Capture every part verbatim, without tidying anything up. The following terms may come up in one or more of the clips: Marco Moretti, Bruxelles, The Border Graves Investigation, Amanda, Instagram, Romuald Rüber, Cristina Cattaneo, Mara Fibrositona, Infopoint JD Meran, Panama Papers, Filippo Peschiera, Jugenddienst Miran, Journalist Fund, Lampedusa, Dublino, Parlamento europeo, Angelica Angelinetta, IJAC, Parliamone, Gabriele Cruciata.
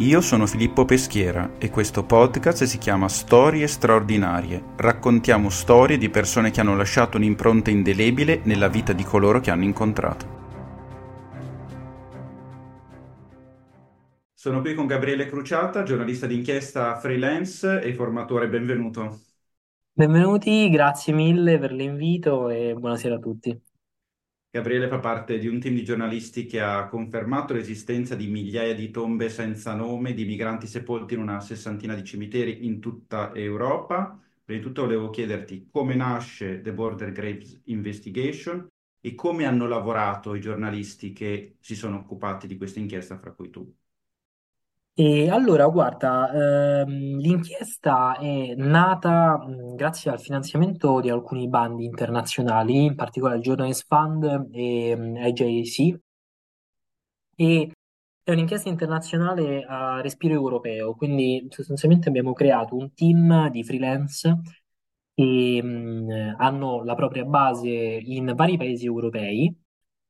Io sono Filippo Peschiera e questo podcast si chiama Storie straordinarie. Raccontiamo storie di persone che hanno lasciato un'impronta indelebile nella vita di coloro che hanno incontrato. Sono qui con Gabriele Cruciata, giornalista d'inchiesta freelance e formatore. Benvenuto. Benvenuti, grazie mille per l'invito e buonasera a tutti. Gabriele fa parte di un team di giornalisti che ha confermato l'esistenza di migliaia di tombe senza nome, di migranti sepolti in una sessantina di cimiteri in tutta Europa. Prima di tutto volevo chiederti come nasce The Border Graves Investigation e come hanno lavorato i giornalisti che si sono occupati di questa inchiesta, fra cui tu. E allora, guarda, ehm, l'inchiesta è nata mh, grazie al finanziamento di alcuni bandi internazionali, in particolare il Journalist Fund e mh, I J A C, e è un'inchiesta internazionale a respiro europeo, quindi sostanzialmente abbiamo creato un team di freelance che mh, hanno la propria base in vari paesi europei.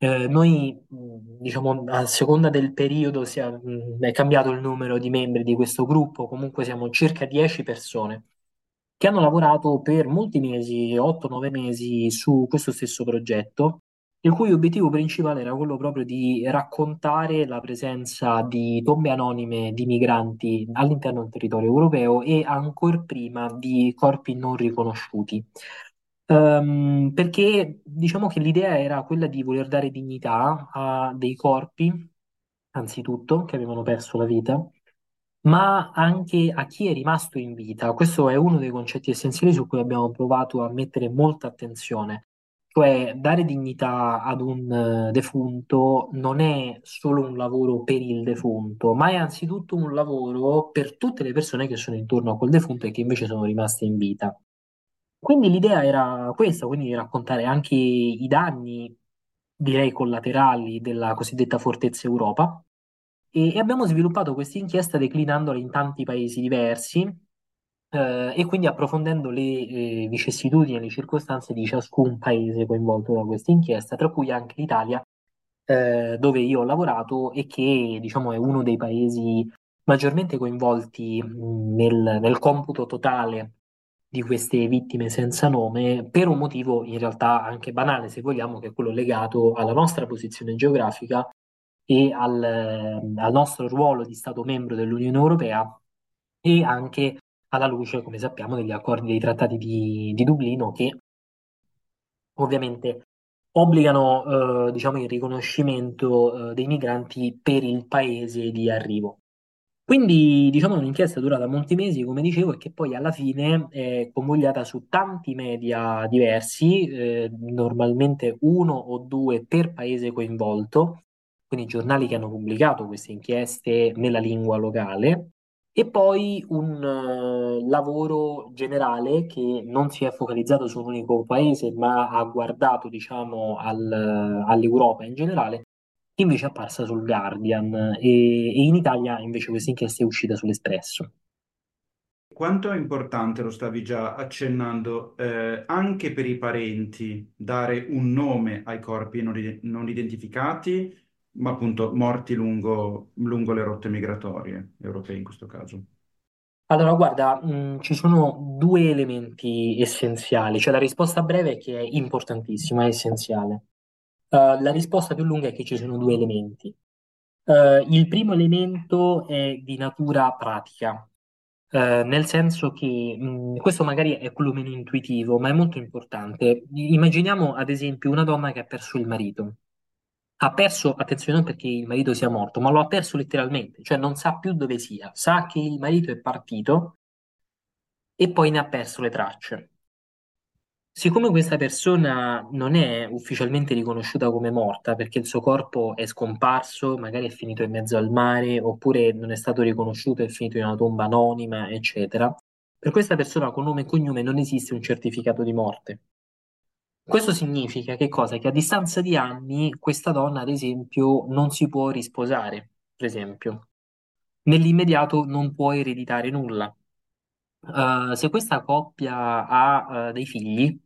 Eh, noi, diciamo, a seconda del periodo si è, è cambiato il numero di membri di questo gruppo, comunque siamo circa dieci persone che hanno lavorato per molti mesi, otto nove mesi, su questo stesso progetto, il cui obiettivo principale era quello proprio di raccontare la presenza di tombe anonime di migranti all'interno del territorio europeo e ancor prima di corpi non riconosciuti. Um, perché diciamo che l'idea era quella di voler dare dignità a dei corpi, anzitutto, che avevano perso la vita, ma anche a chi è rimasto in vita. Questo è uno dei concetti essenziali su cui abbiamo provato a mettere molta attenzione, cioè dare dignità ad un uh, defunto non è solo un lavoro per il defunto, ma è anzitutto un lavoro per tutte le persone che sono intorno a quel defunto e che invece sono rimaste in vita. Quindi l'idea era questa, quindi raccontare anche i danni, direi collaterali, della cosiddetta Fortezza Europa, e, e abbiamo sviluppato questa inchiesta declinandola in tanti paesi diversi eh, e quindi approfondendo le eh, vicissitudini e le circostanze di ciascun paese coinvolto da questa inchiesta, tra cui anche l'Italia, eh, dove io ho lavorato e che, diciamo, è uno dei paesi maggiormente coinvolti mh, nel, nel computo totale di queste vittime senza nome, per un motivo in realtà anche banale, se vogliamo, che è quello legato alla nostra posizione geografica e al, al nostro ruolo di Stato membro dell'Unione Europea, e anche alla luce, come sappiamo, degli accordi dei trattati di, di Dublino, che ovviamente obbligano eh, diciamo il riconoscimento eh, dei migranti per il paese di arrivo. Quindi, diciamo, un'inchiesta durata molti mesi, come dicevo, e che poi alla fine è convogliata su tanti media diversi, eh, normalmente uno o due per paese coinvolto, quindi giornali che hanno pubblicato queste inchieste nella lingua locale, e poi un eh, lavoro generale che non si è focalizzato su un unico paese, ma ha guardato, diciamo, al, all'Europa in generale, invece è apparsa sul Guardian, e, e in Italia invece questa inchiesta è uscita sull'Espresso. Quanto è importante, lo stavi già accennando, eh, anche per i parenti dare un nome ai corpi non, non identificati, ma appunto morti lungo, lungo le rotte migratorie europee in questo caso? Allora, guarda, mh, ci sono due elementi essenziali, cioè la risposta breve è che è importantissima, è essenziale. Uh, la risposta più lunga è che ci sono due elementi. Uh, il primo elemento è di natura pratica, uh, nel senso che mh, questo magari è quello meno intuitivo, ma è molto importante. Immaginiamo ad esempio una donna che ha perso il marito. Ha perso, attenzione, non perché il marito sia morto, ma lo ha perso letteralmente, cioè non sa più dove sia, sa che il marito è partito e poi ne ha perso le tracce. Siccome questa persona non è ufficialmente riconosciuta come morta perché il suo corpo è scomparso, magari è finito in mezzo al mare, oppure non è stato riconosciuto, è finito in una tomba anonima, eccetera, per questa persona con nome e cognome non esiste un certificato di morte. Questo significa che cosa? Che a distanza di anni questa donna, ad esempio, non si può risposare, per esempio. Nell'immediato non può ereditare nulla. Uh, se questa coppia ha uh, dei figli,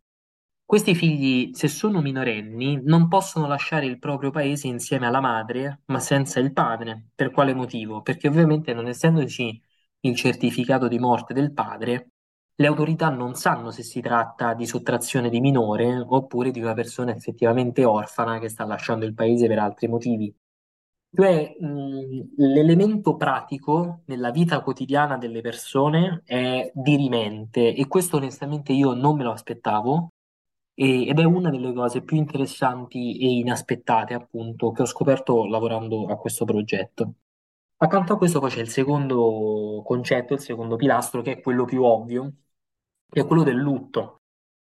Questi figli, se sono minorenni, non possono lasciare il proprio paese insieme alla madre, ma senza il padre. Per quale motivo? Perché ovviamente, non essendoci il certificato di morte del padre, le autorità non sanno se si tratta di sottrazione di minore oppure di una persona effettivamente orfana che sta lasciando il paese per altri motivi. Cioè, mh, l'elemento pratico nella vita quotidiana delle persone è dirimente, e questo onestamente io non me lo aspettavo. E- ed è una delle cose più interessanti e inaspettate, appunto, che ho scoperto lavorando a questo progetto. Accanto a questo poi c'è il secondo concetto, il secondo pilastro, che è quello più ovvio, che è quello del lutto.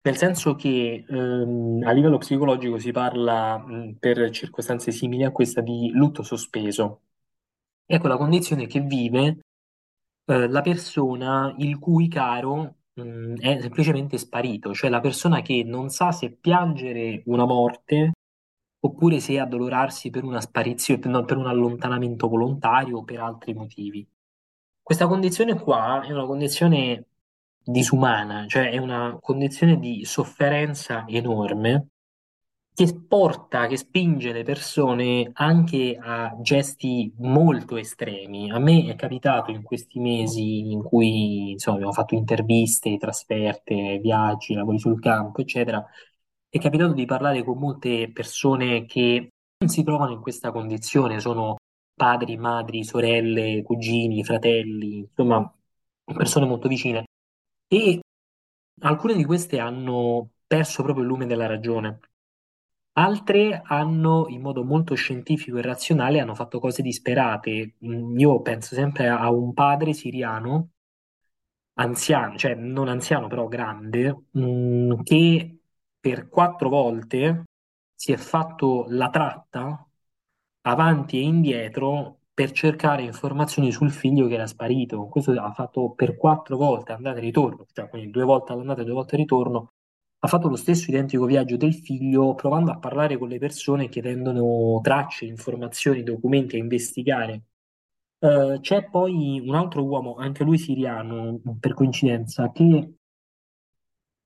Nel senso che ehm, a livello psicologico si parla, mh, per circostanze simili a questa, di lutto sospeso. È quella condizione che vive eh, la persona il cui caro mh, è semplicemente sparito, cioè la persona che non sa se piangere una morte oppure se addolorarsi per una sparizione, per no, per un allontanamento volontario o per altri motivi. Questa condizione qua è una condizione disumana, cioè è una condizione di sofferenza enorme che porta, che spinge le persone anche a gesti molto estremi. A me è capitato in questi mesi in cui, insomma, abbiamo fatto interviste, trasferte, viaggi, lavori sul campo, eccetera, è capitato di parlare con molte persone che non si trovano in questa condizione, sono padri, madri, sorelle, cugini, fratelli, insomma, persone molto vicine. E alcune di queste hanno perso proprio il lume della ragione. Altre hanno, in modo molto scientifico e razionale, hanno fatto cose disperate. Mm, Io penso sempre a a un padre siriano, anziano, cioè non anziano però grande, mm, che per quattro volte si è fatto la tratta avanti e indietro per cercare informazioni sul figlio che era sparito. Questo ha fatto per quattro volte andata e ritorno, cioè quindi due volte all'andata e due volte al ritorno. Ha fatto lo stesso identico viaggio del figlio, provando a parlare con le persone, chiedendone tracce, informazioni, documenti, a investigare. Eh, c'è poi un altro uomo, anche lui siriano, per coincidenza, che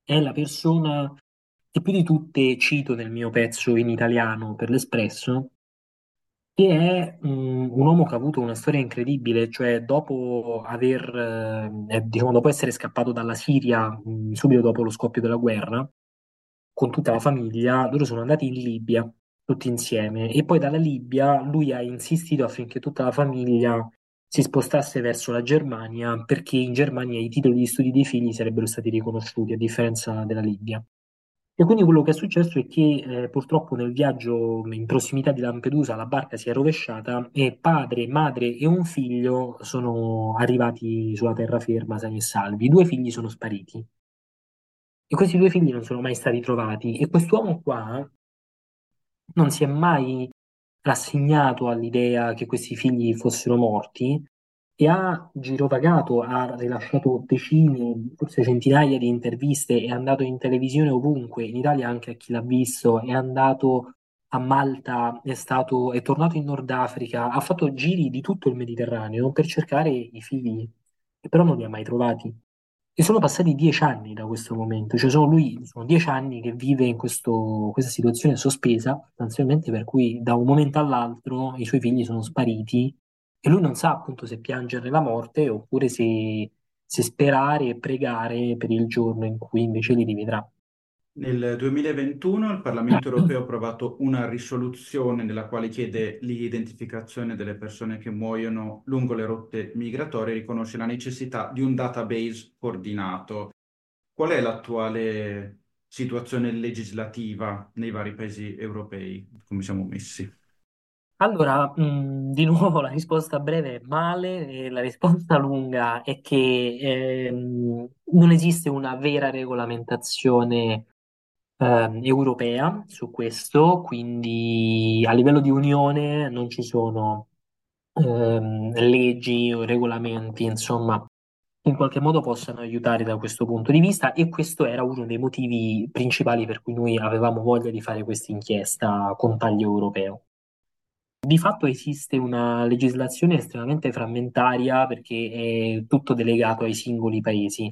è la persona che più di tutte cito nel mio pezzo in italiano per l'Espresso, che è mh, un uomo che ha avuto una storia incredibile, cioè dopo aver, eh, eh, diciamo, dopo essere scappato dalla Siria, mh, subito dopo lo scoppio della guerra, con tutta la famiglia, loro sono andati in Libia tutti insieme e poi dalla Libia lui ha insistito affinché tutta la famiglia si spostasse verso la Germania, perché in Germania i titoli di studi dei figli sarebbero stati riconosciuti, a differenza della Libia. E quindi quello che è successo è che eh, purtroppo nel viaggio in prossimità di Lampedusa la barca si è rovesciata e padre, madre e un figlio sono arrivati sulla terraferma sani e salvi. I due figli sono spariti e questi due figli non sono mai stati trovati, e quest'uomo qua non si è mai rassegnato all'idea che questi figli fossero morti e ha girovagato, ha rilasciato decine, forse centinaia di interviste, è andato in televisione ovunque, in Italia anche a Chi l'ha visto, è andato a Malta, è stato, è tornato in Nord Africa, ha fatto giri di tutto il Mediterraneo per cercare i figli, e però non li ha mai trovati. E sono passati dieci anni da questo momento, cioè sono lui, sono dieci anni che vive in questo, questa situazione sospesa, sostanzialmente, per cui da un momento all'altro i suoi figli sono spariti. E lui non sa appunto se piangere la morte oppure se, se sperare e pregare per il giorno in cui invece li rivedrà. Nel duemilaventuno il Parlamento europeo ha approvato una risoluzione nella quale chiede l'identificazione delle persone che muoiono lungo le rotte migratorie e riconosce la necessità di un database coordinato. Qual è l'attuale situazione legislativa nei vari paesi europei? Come siamo messi? Allora, mh, di nuovo la risposta breve è male, e la risposta lunga è che ehm, non esiste una vera regolamentazione ehm, europea su questo, quindi a livello di Unione non ci sono ehm, leggi o regolamenti, insomma, che in qualche modo possano aiutare da questo punto di vista, e questo era uno dei motivi principali per cui noi avevamo voglia di fare questa inchiesta con taglio europeo. Di fatto esiste una legislazione estremamente frammentaria, perché è tutto delegato ai singoli paesi.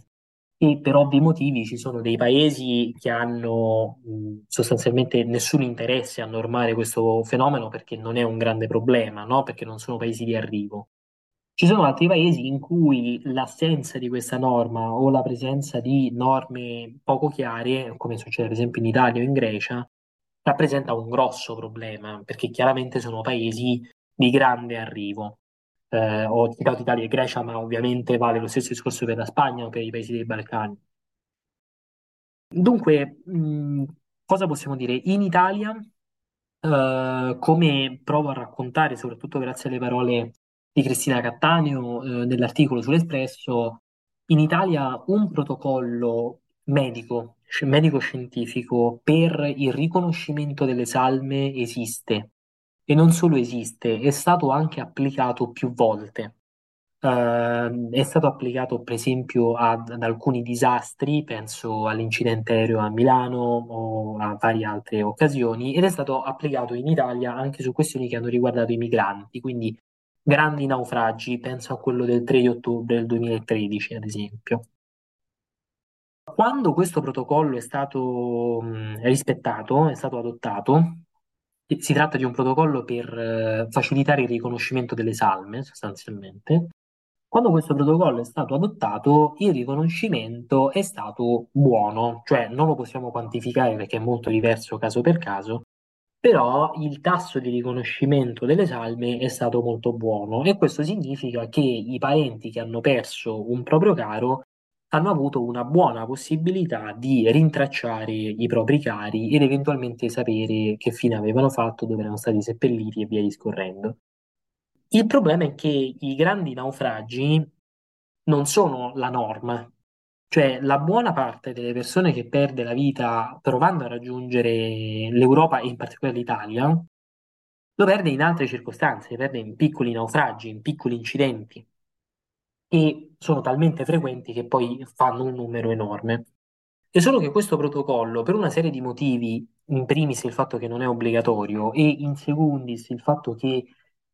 e per ovvi motivi ci sono dei paesi che hanno mh, sostanzialmente nessun interesse a normare questo fenomeno perché non è un grande problema, no? Perché non sono paesi di arrivo. Ci sono altri paesi in cui l'assenza di questa norma o la presenza di norme poco chiare, come succede per esempio in Italia o in Grecia, rappresenta un grosso problema, perché chiaramente sono paesi di grande arrivo. Eh, ho citato Italia e Grecia, ma ovviamente vale lo stesso discorso per la Spagna o per i paesi dei Balcani. Dunque, mh, cosa possiamo dire? In Italia, eh, come provo a raccontare, soprattutto grazie alle parole di Cristina Cattaneo, eh, nell'articolo sull'Espresso, in Italia un protocollo medico, sci- medico-scientifico per il riconoscimento delle salme esiste. E non solo esiste, è stato anche applicato più volte. Eh, è stato applicato per esempio ad, ad alcuni disastri, penso all'incidente aereo a Milano o a varie altre occasioni, ed è stato applicato in Italia anche su questioni che hanno riguardato i migranti, quindi grandi naufragi, penso a quello del tre di ottobre del duemilatredici, ad esempio. Quando questo protocollo è stato mh, rispettato, è stato adottato, e si tratta di un protocollo per eh, facilitare il riconoscimento delle salme, sostanzialmente. Quando questo protocollo è stato adottato, il riconoscimento è stato buono, cioè non lo possiamo quantificare perché è molto diverso caso per caso, però il tasso di riconoscimento delle salme è stato molto buono e questo significa che i parenti che hanno perso un proprio caro hanno avuto una buona possibilità di rintracciare i propri cari ed eventualmente sapere che fine avevano fatto, dove erano stati seppelliti e via discorrendo. Il problema è che i grandi naufragi non sono la norma, cioè la buona parte delle persone che perde la vita provando a raggiungere l'Europa e in particolare l'Italia lo perde in altre circostanze, perde in piccoli naufragi, in piccoli incidenti, e sono talmente frequenti che poi fanno un numero enorme. È solo che questo protocollo, per una serie di motivi, in primis il fatto che non è obbligatorio e in secondis il fatto che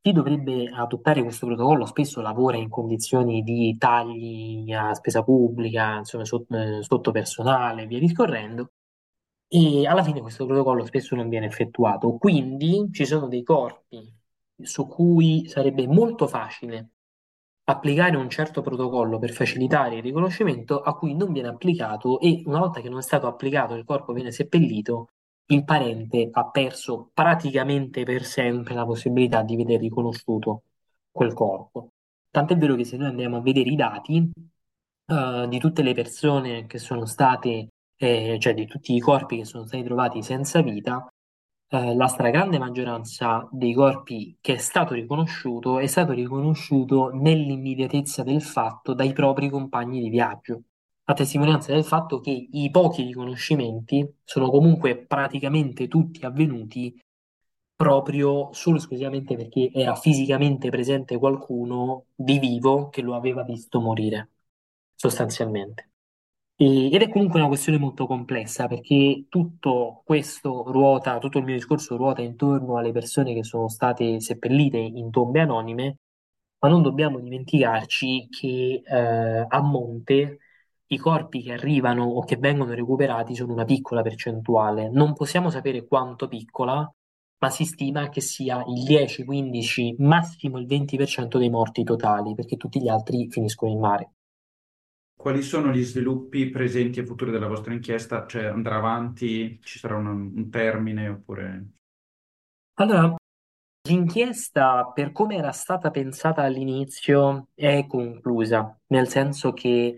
chi dovrebbe adottare questo protocollo spesso lavora in condizioni di tagli a spesa pubblica, insomma sotto personale, via discorrendo, e alla fine questo protocollo spesso non viene effettuato. Quindi ci sono dei corpi su cui sarebbe molto facile applicare un certo protocollo per facilitare il riconoscimento a cui non viene applicato, e una volta che non è stato applicato il corpo viene seppellito, il parente ha perso praticamente per sempre la possibilità di vedere riconosciuto quel corpo. Tant'è vero che se noi andiamo a vedere i dati eh, di tutte le persone che sono state, eh, cioè di tutti i corpi che sono stati trovati senza vita, la stragrande maggioranza dei corpi che è stato riconosciuto è stato riconosciuto nell'immediatezza del fatto dai propri compagni di viaggio, a testimonianza del fatto che i pochi riconoscimenti sono comunque praticamente tutti avvenuti proprio solo esclusivamente perché era fisicamente presente qualcuno di vivo che lo aveva visto morire, sostanzialmente. Ed è comunque una questione molto complessa, perché tutto questo ruota, tutto il mio discorso ruota intorno alle persone che sono state seppellite in tombe anonime, ma non dobbiamo dimenticarci che eh, a monte i corpi che arrivano o che vengono recuperati sono una piccola percentuale. Non possiamo sapere quanto piccola, ma si stima che sia il dieci, quindici, massimo il venti per cento dei morti totali, perché tutti gli altri finiscono in mare. Quali sono gli sviluppi presenti e futuri della vostra inchiesta? Cioè andrà avanti? Ci sarà un, un termine oppure? Allora, l'inchiesta per come era stata pensata all'inizio è conclusa, nel senso che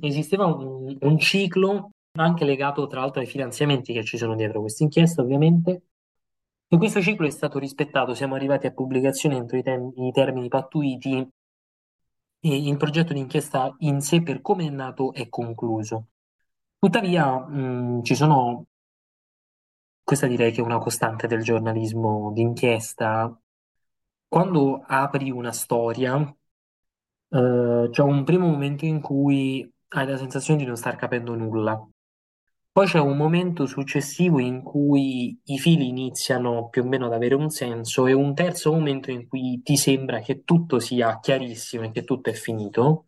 esisteva un, un ciclo anche legato tra l'altro ai finanziamenti che ci sono dietro questa inchiesta ovviamente, e questo ciclo è stato rispettato, siamo arrivati a pubblicazione entro i, tem- i termini pattuiti. E il progetto di inchiesta in sé, per come è nato, è concluso. Tuttavia, mh, ci sono, questa direi che è una costante del giornalismo d'inchiesta, quando apri una storia, eh, c'è un primo momento in cui hai la sensazione di non star capendo nulla. Poi c'è un momento successivo in cui i fili iniziano più o meno ad avere un senso, e un terzo momento in cui ti sembra che tutto sia chiarissimo e che tutto è finito.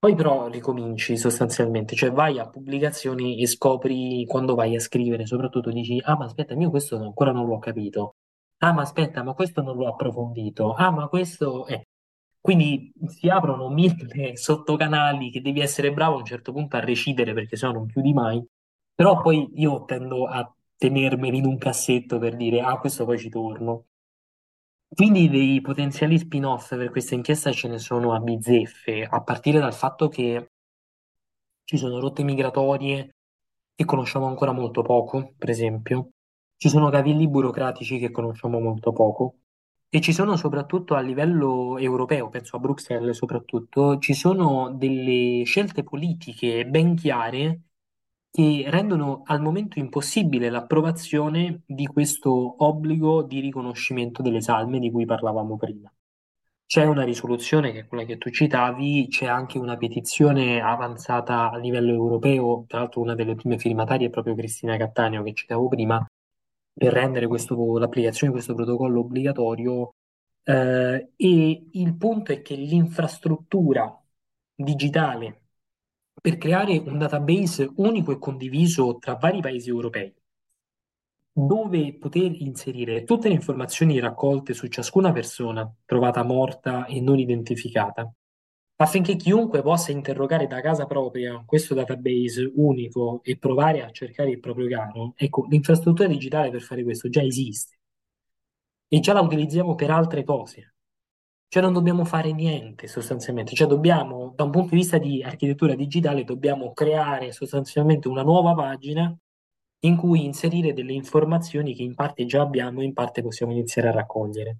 Poi però ricominci sostanzialmente, cioè vai a pubblicazioni e scopri quando vai a scrivere, soprattutto dici, ah ma aspetta, io questo ancora non l'ho capito, ah ma aspetta, ma questo non l'ho approfondito, ah ma questo è... Quindi si aprono mille sottocanali che devi essere bravo a un certo punto a recidere perché sennò non chiudi mai, però poi io tendo a tenermeli in un cassetto per dire, ah questo poi ci torno. Quindi dei potenziali spin-off per questa inchiesta ce ne sono a bizzeffe, a partire dal fatto che ci sono rotte migratorie che conosciamo ancora molto poco, per esempio, ci sono cavilli burocratici che conosciamo molto poco e ci sono soprattutto a livello europeo, penso a Bruxelles soprattutto, ci sono delle scelte politiche ben chiare che rendono al momento impossibile l'approvazione di questo obbligo di riconoscimento delle salme di cui parlavamo prima. C'è una risoluzione, che è quella che tu citavi, c'è anche una petizione avanzata a livello europeo, tra l'altro una delle prime firmatarie è proprio Cristina Cattaneo che citavo prima, per rendere questo, l'applicazione di questo protocollo obbligatorio, eh, e il punto è che l'infrastruttura digitale per creare un database unico e condiviso tra vari paesi europei, dove poter inserire tutte le informazioni raccolte su ciascuna persona trovata morta e non identificata, affinché chiunque possa interrogare da casa propria questo database unico e provare a cercare il proprio caro, ecco, l'infrastruttura digitale per fare questo già esiste e già la utilizziamo per altre cose. Cioè non dobbiamo fare niente sostanzialmente, cioè dobbiamo, da un punto di vista di architettura digitale, dobbiamo creare sostanzialmente una nuova pagina in cui inserire delle informazioni che in parte già abbiamo e in parte possiamo iniziare a raccogliere.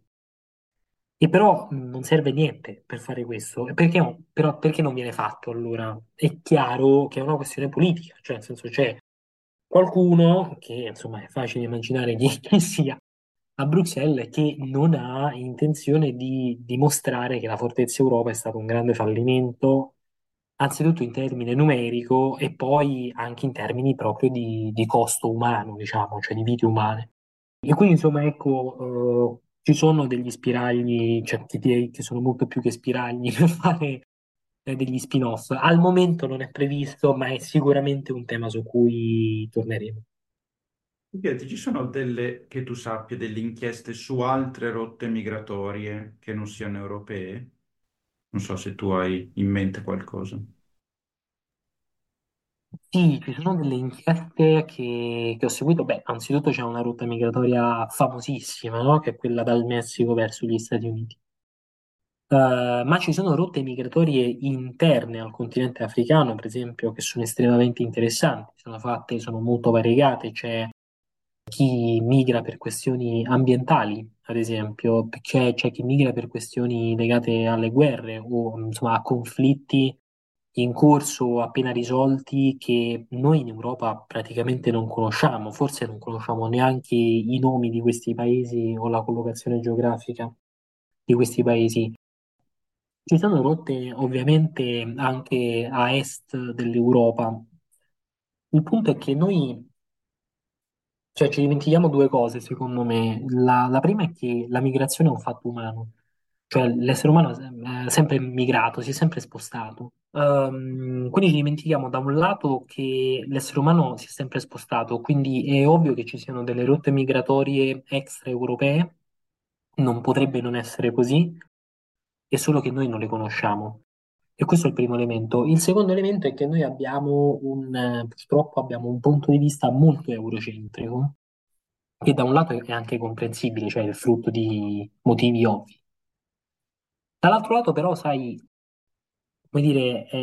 E però mh, non serve niente per fare questo, e perché, però, perché non viene fatto allora? È chiaro che è una questione politica, cioè nel senso c'è qualcuno, che insomma è facile immaginare chi sia, a Bruxelles che non ha intenzione di dimostrare che la Fortezza Europa è stato un grande fallimento, anzitutto in termini numerico e poi anche in termini proprio di, di costo umano, diciamo, cioè di vite umane. E quindi, insomma, ecco, eh, ci sono degli spiragli, cioè che, che sono molto più che spiragli per fare eh, degli spin-off. Al momento non è previsto, ma è sicuramente un tema su cui torneremo. Ci sono delle, che tu sappia, delle inchieste su altre rotte migratorie che non siano europee? Non so se tu hai in mente qualcosa. Sì, ci sono delle inchieste che, che ho seguito. Beh, anzitutto c'è una rotta migratoria famosissima, no? Che è quella dal Messico verso gli Stati Uniti. Eh, ma ci sono rotte migratorie interne al continente africano, per esempio, che sono estremamente interessanti. Sono fatte, sono molto variegate. C'è chi migra per questioni ambientali, ad esempio, c'è, c'è chi migra per questioni legate alle guerre o insomma a conflitti in corso o appena risolti che noi in Europa praticamente non conosciamo, forse non conosciamo neanche i nomi di questi paesi o la collocazione geografica di questi paesi. Ci sono rotte ovviamente anche a est dell'Europa. Il punto è che noi Cioè, ci dimentichiamo due cose, secondo me. La, la prima è che la migrazione è un fatto umano, cioè l'essere umano è eh, sempre migrato, si è sempre spostato. Ehm, quindi ci dimentichiamo da un lato che l'essere umano si è sempre spostato, quindi è ovvio che ci siano delle rotte migratorie extraeuropee, non potrebbe non essere così, è solo che noi non le conosciamo. E questo è il primo elemento. Il secondo elemento è che noi abbiamo un, eh, purtroppo abbiamo un punto di vista molto eurocentrico, che da un lato è anche comprensibile, cioè è il frutto di motivi ovvi. Dall'altro lato però, sai, come dire, è,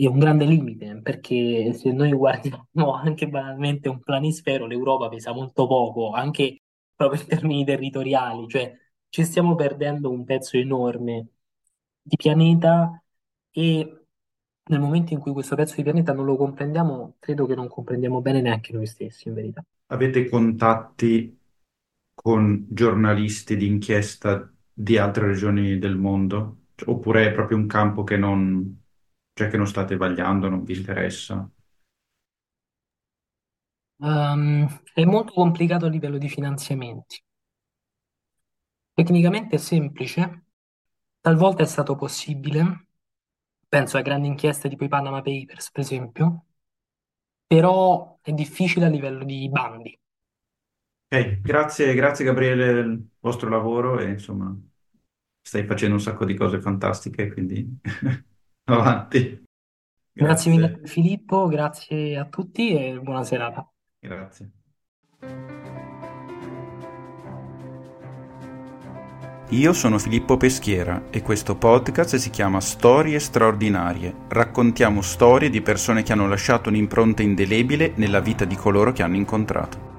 è un grande limite, perché se noi guardiamo anche banalmente un planisfero, l'Europa pesa molto poco, anche proprio in termini territoriali, cioè ci stiamo perdendo un pezzo enorme di pianeta. E nel momento in cui questo pezzo di pianeta non lo comprendiamo, credo che non comprendiamo bene neanche noi stessi, in verità. Avete contatti con giornalisti di inchiesta di altre regioni del mondo? Cioè, oppure è proprio un campo che non, cioè che non state vagliando, non vi interessa? Ehm, è molto complicato a livello di finanziamenti. Tecnicamente è semplice, talvolta è stato possibile. penso a grandi inchieste tipo i Panama Papers, per esempio, però è difficile a livello di bandi. Ok, grazie, grazie Gabriele del vostro lavoro e insomma stai facendo un sacco di cose fantastiche, quindi avanti. Grazie mille Grazie, Filippo, grazie a tutti e buona serata. grazie. Io sono Filippo Peschiera e questo podcast si chiama Storie straordinarie. Raccontiamo storie di persone che hanno lasciato un'impronta indelebile nella vita di coloro che hanno incontrato.